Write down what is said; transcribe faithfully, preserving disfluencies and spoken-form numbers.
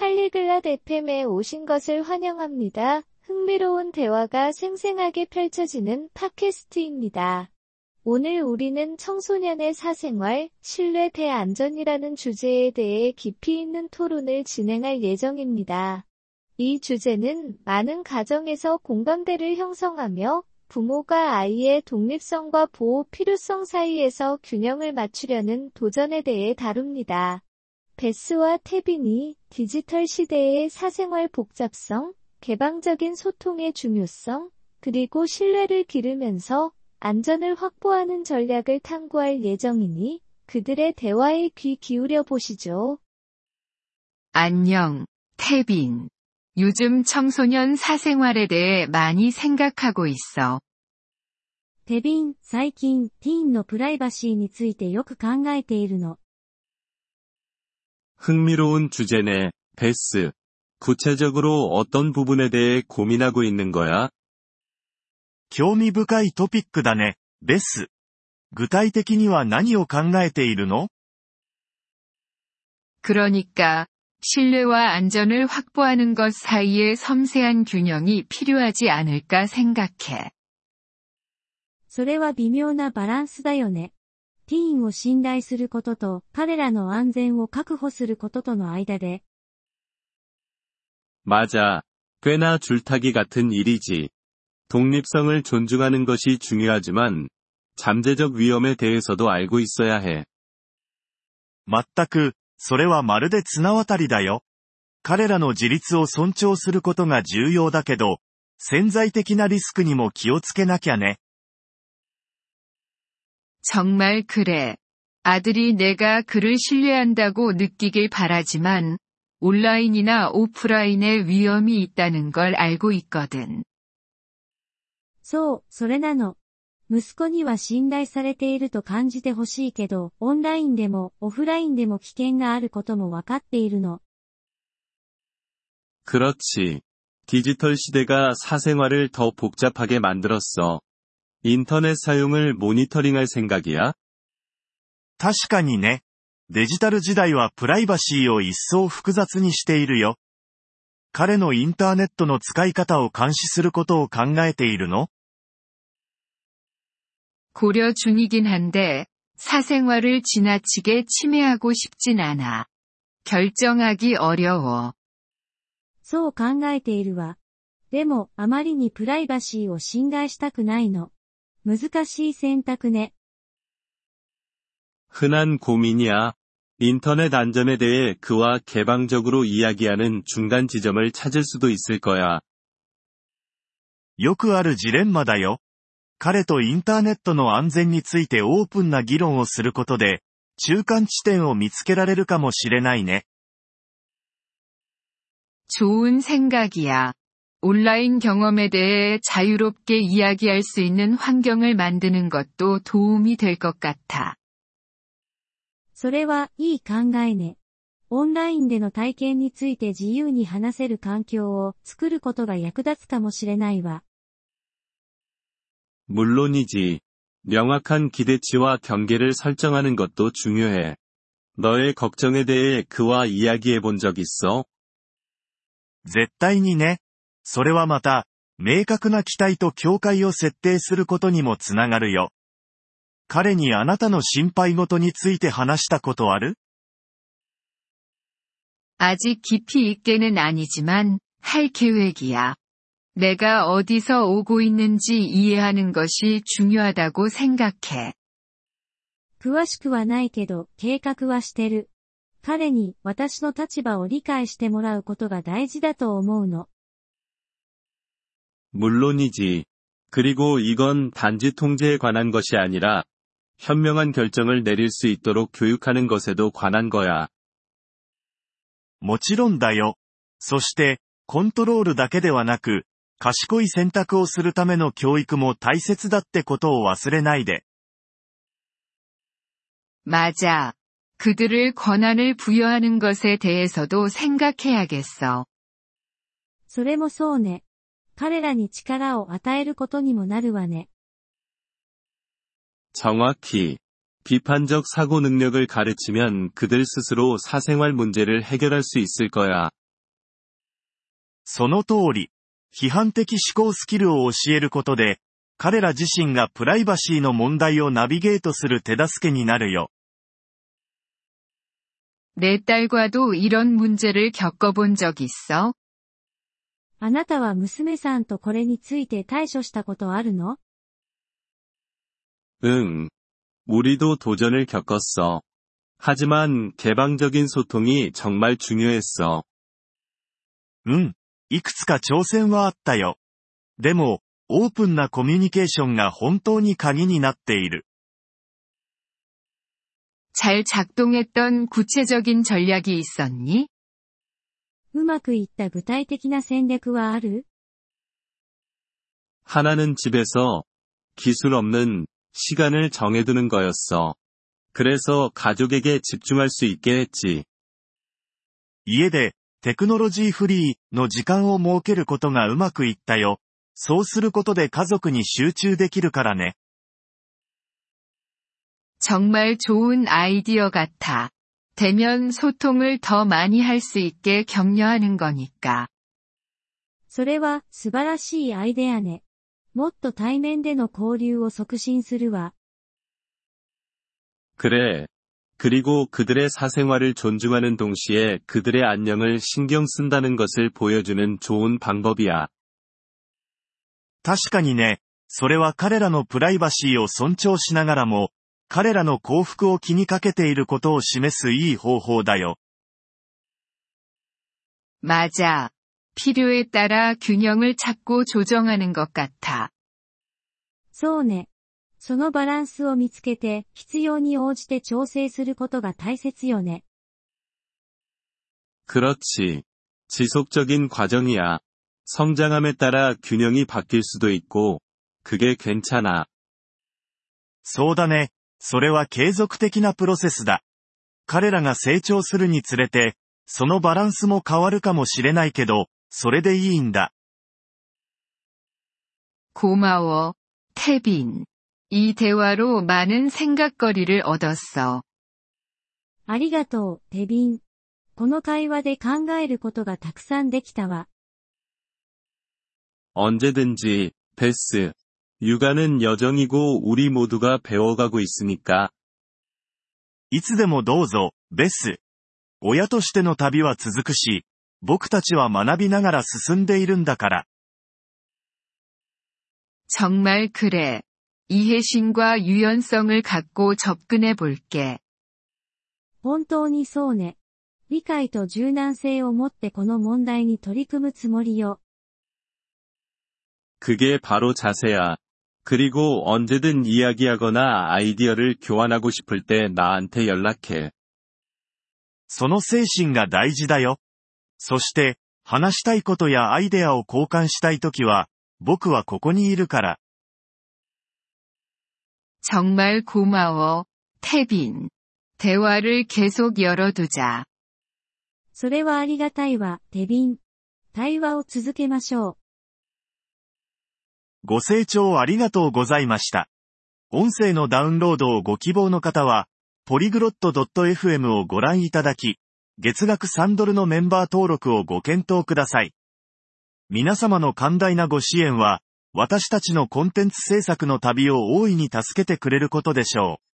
칼리글랏 에프엠에 오신 것을 환영합니다. 흥미로운 대화가 생생하게 펼쳐지는 팟캐스트입니다. 오늘 우리는 청소년의 사생활, 신뢰 대 안전이라는 주제에 대해 깊이 있는 토론을 진행할 예정입니다. 이 주제는 많은 가정에서 공감대를 형성하며 부모가 아이의 독립성과 보호 필요성 사이에서 균형을 맞추려는 도전에 대해 다룹니다. 베스와 태빈이 디지털 시대의 사생활 복잡성, 개방적인 소통의 중요성, 그리고 신뢰를 기르면서 안전을 확보하는 전략을 탐구할 예정이니 그들의 대화에 귀 기울여 보시죠. 안녕, 태빈. 요즘 청소년 사생활에 대해 많이 생각하고 있어. テビン、 最近、ティーンのプライバシーについてよく考えているの。 흥미로운 주제네, 베스. 구체적으로 어떤 부분에 대해 고민하고 있는 거야? 興味深い トピックだね, ベス. 具体的には何を考えているの? 그러니까, 신뢰와 안전을 확보하는 것 사이에 섬세한 균형이 필요하지 않을까 생각해. それは微妙なバランスだよね. ティーンを信頼することと彼らの安全を確保することとの間で. 맞아. 꽤나 줄타기 같은 일이지. 독립성을 존중하는 것이 중요하지만 잠재적 위험에 대해서도 알고 있어야 해. 全く それはまるで綱渡りだよ。彼らの自立を尊重することが重要だけど、潜在的なリスクにも気をつけなきゃね。 정말 그래. 아들이 내가 그를 신뢰한다고 느끼길 바라지만, 온라인이나 오프라인에 위험이 있다는 걸 알고 있거든. そう、それなの。 息子には信頼されていると感じてほしいけど、オンラインでもオフラインでも危険があることもわかっているの。 그렇지. 디지털 시대가 사생활을 더 복잡하게 만들었어. 인터넷 사용을 모니터링할 생각이야? 確かにね. 디지털 시대는 프라이버시를 一層複雑にしているよ. 彼のインターネットの使い方を監視することを考えているの? 고려 중이긴 한데 사생활을 지나치게 침해하고 싶진 않아. 결정하기 어려워. そう考えているわ。でもあまりにプライバシーを侵害したくないの。難しい選択ね。 흔한 고민이야. 인터넷 안전에 대해 그와 개방적으로 이야기하는 중간 지점을 찾을 수도 있을 거야. よくあるジレンマだよ。 彼とインターネットの安全についてオープンな議論をすることで中間地点を見つけられるかもしれないね。 좋은 생각이야. 온라인 경험에 대해 자유롭게 이야기할 수 있는 환경을 만드는 것도 도움이 될 것 같아. それはいい考えね。オンラインでの体験について自由に話せる環境を作ることが役立つかもしれないわ。 물론이지. 명확한 기대치와 경계를 설정하는 것도 중요해. 너의 걱정에 대해 그와 이야기해 본 적 있어? 絶対にね。それはまた、明確な期待と境界を設定することにもつながるよ。 彼にあなたの心配事について話したことある? 아직 깊이 있게는 아니지만, 할 계획이야. 내가 어디서 오고 있는지 이해하는 것이 중요하다고 생각해. 詳しくはないけど計画はしてる。彼に私の立場を理解してもらうことが大事だと思うの。 물론이지. 그리고 이건 단지 통제에 관한 것이 아니라 현명한 결정을 내릴 수 있도록 교육하는 것에도 관한 거야. もちろんだよ。そして、コントロールだけではなく 賢い選択をするための教育も大切だってことを忘れないで。 맞아. 그들을 권한을 부여하는 것에 대해서도 생각해야겠어. それもそうね. 彼らに力を与えることにもなるわね. 정확히. 비판적 사고 능력을 가르치면 그들 스스로 사생활 문제를 해결할 수 있을 거야. その通り、批判的思考スキルを教えることで、彼ら自身がプライバシーの問題をナビゲートする手助けになるよ。내 딸과도 이런 문제를 겪어본 적 있어? あなたは娘さんとこれについて対処したことあるの? 응, 우리도 도전을 겪었어. 하지만 개방적인 소통이 정말 중요했어. 응, いくつか挑戦はあったよ。でも、オープンなコミュニケーションが本当に鍵になっている。잘 작동했던 구체적인 전략이 있었니? うまくいった具体的な戦略はある? 하나는 집에서 기술 없는 시간을 정해두는 거였어. 그래서 가족에게 집중할 수 있게 했지. 家でテクノロジーフリーの時間を設けることがうまくいったよ。そうすることで家族に集中できるからね。 정말 좋은 아이디어 같아. 대면 소통을 더 많이 할 수 있게 격려하는 거니까. それは素晴らしいアイデアね。もっと対面での交流を促進するわ。 그래. 그리고 그들의 사생활을 존중하는 동시에 그들의 안녕을 신경 쓴다는 것을 보여주는 좋은 방법이야. 確かにね。それは彼らのプライバシーを尊重しながらも、 彼らの幸福を気にかけていることを示すいい方法だよ。맞아。필요에 따라 균형을 찾고 조정하는 것 같아。そうね。そのバランスを見つけて、必要に応じて調整することが大切よね。그렇지。지속적인 과정이야。성장함에 따라 균형이 바뀔 수도 있고、그게 괜찮아。そうだね。それは継続的なプロセスだ。彼らが成長するにつれて、そのバランスも変わるかもしれないけど、それでいいんだ。고마워、태빈。이 대화로 많은 생각거리를 얻었어。ありがとう、テビン。この会話で考えることがたくさんできたわ。언제든지、베스。 육아는 여정이고 우리 모두가 배워가고 있으니까. いつでもどうぞ、ベス。親としての旅は続くし、僕たちは学びながら進んでいるんだから。 정말 그래. 이해심과 유연성을 갖고 접근해 볼게. 本当にそうね。理解と柔軟性を持ってこの問題に取り組むつもりよ。 그게 바로 자세야. 그리고 언제든 이야기하거나 아이디어를 교환하고 싶을 때 나한테 연락해. その精神が大事だよ。そして、話したいことやアイデアを交換したいときは、僕はここにいるから。 정말 고마워, 태빈. 대화를 계속 열어두자. それはありがたいわ、テビン。対話を続けましょう。 ご清聴ありがとうございました。音声のダウンロードをご希望の方は、ポリグロット .fm をご覧いただき、月額さんドルのメンバー登録をご検討ください。皆様の寛大なご支援は、私たちのコンテンツ制作の旅を大いに助けてくれることでしょう。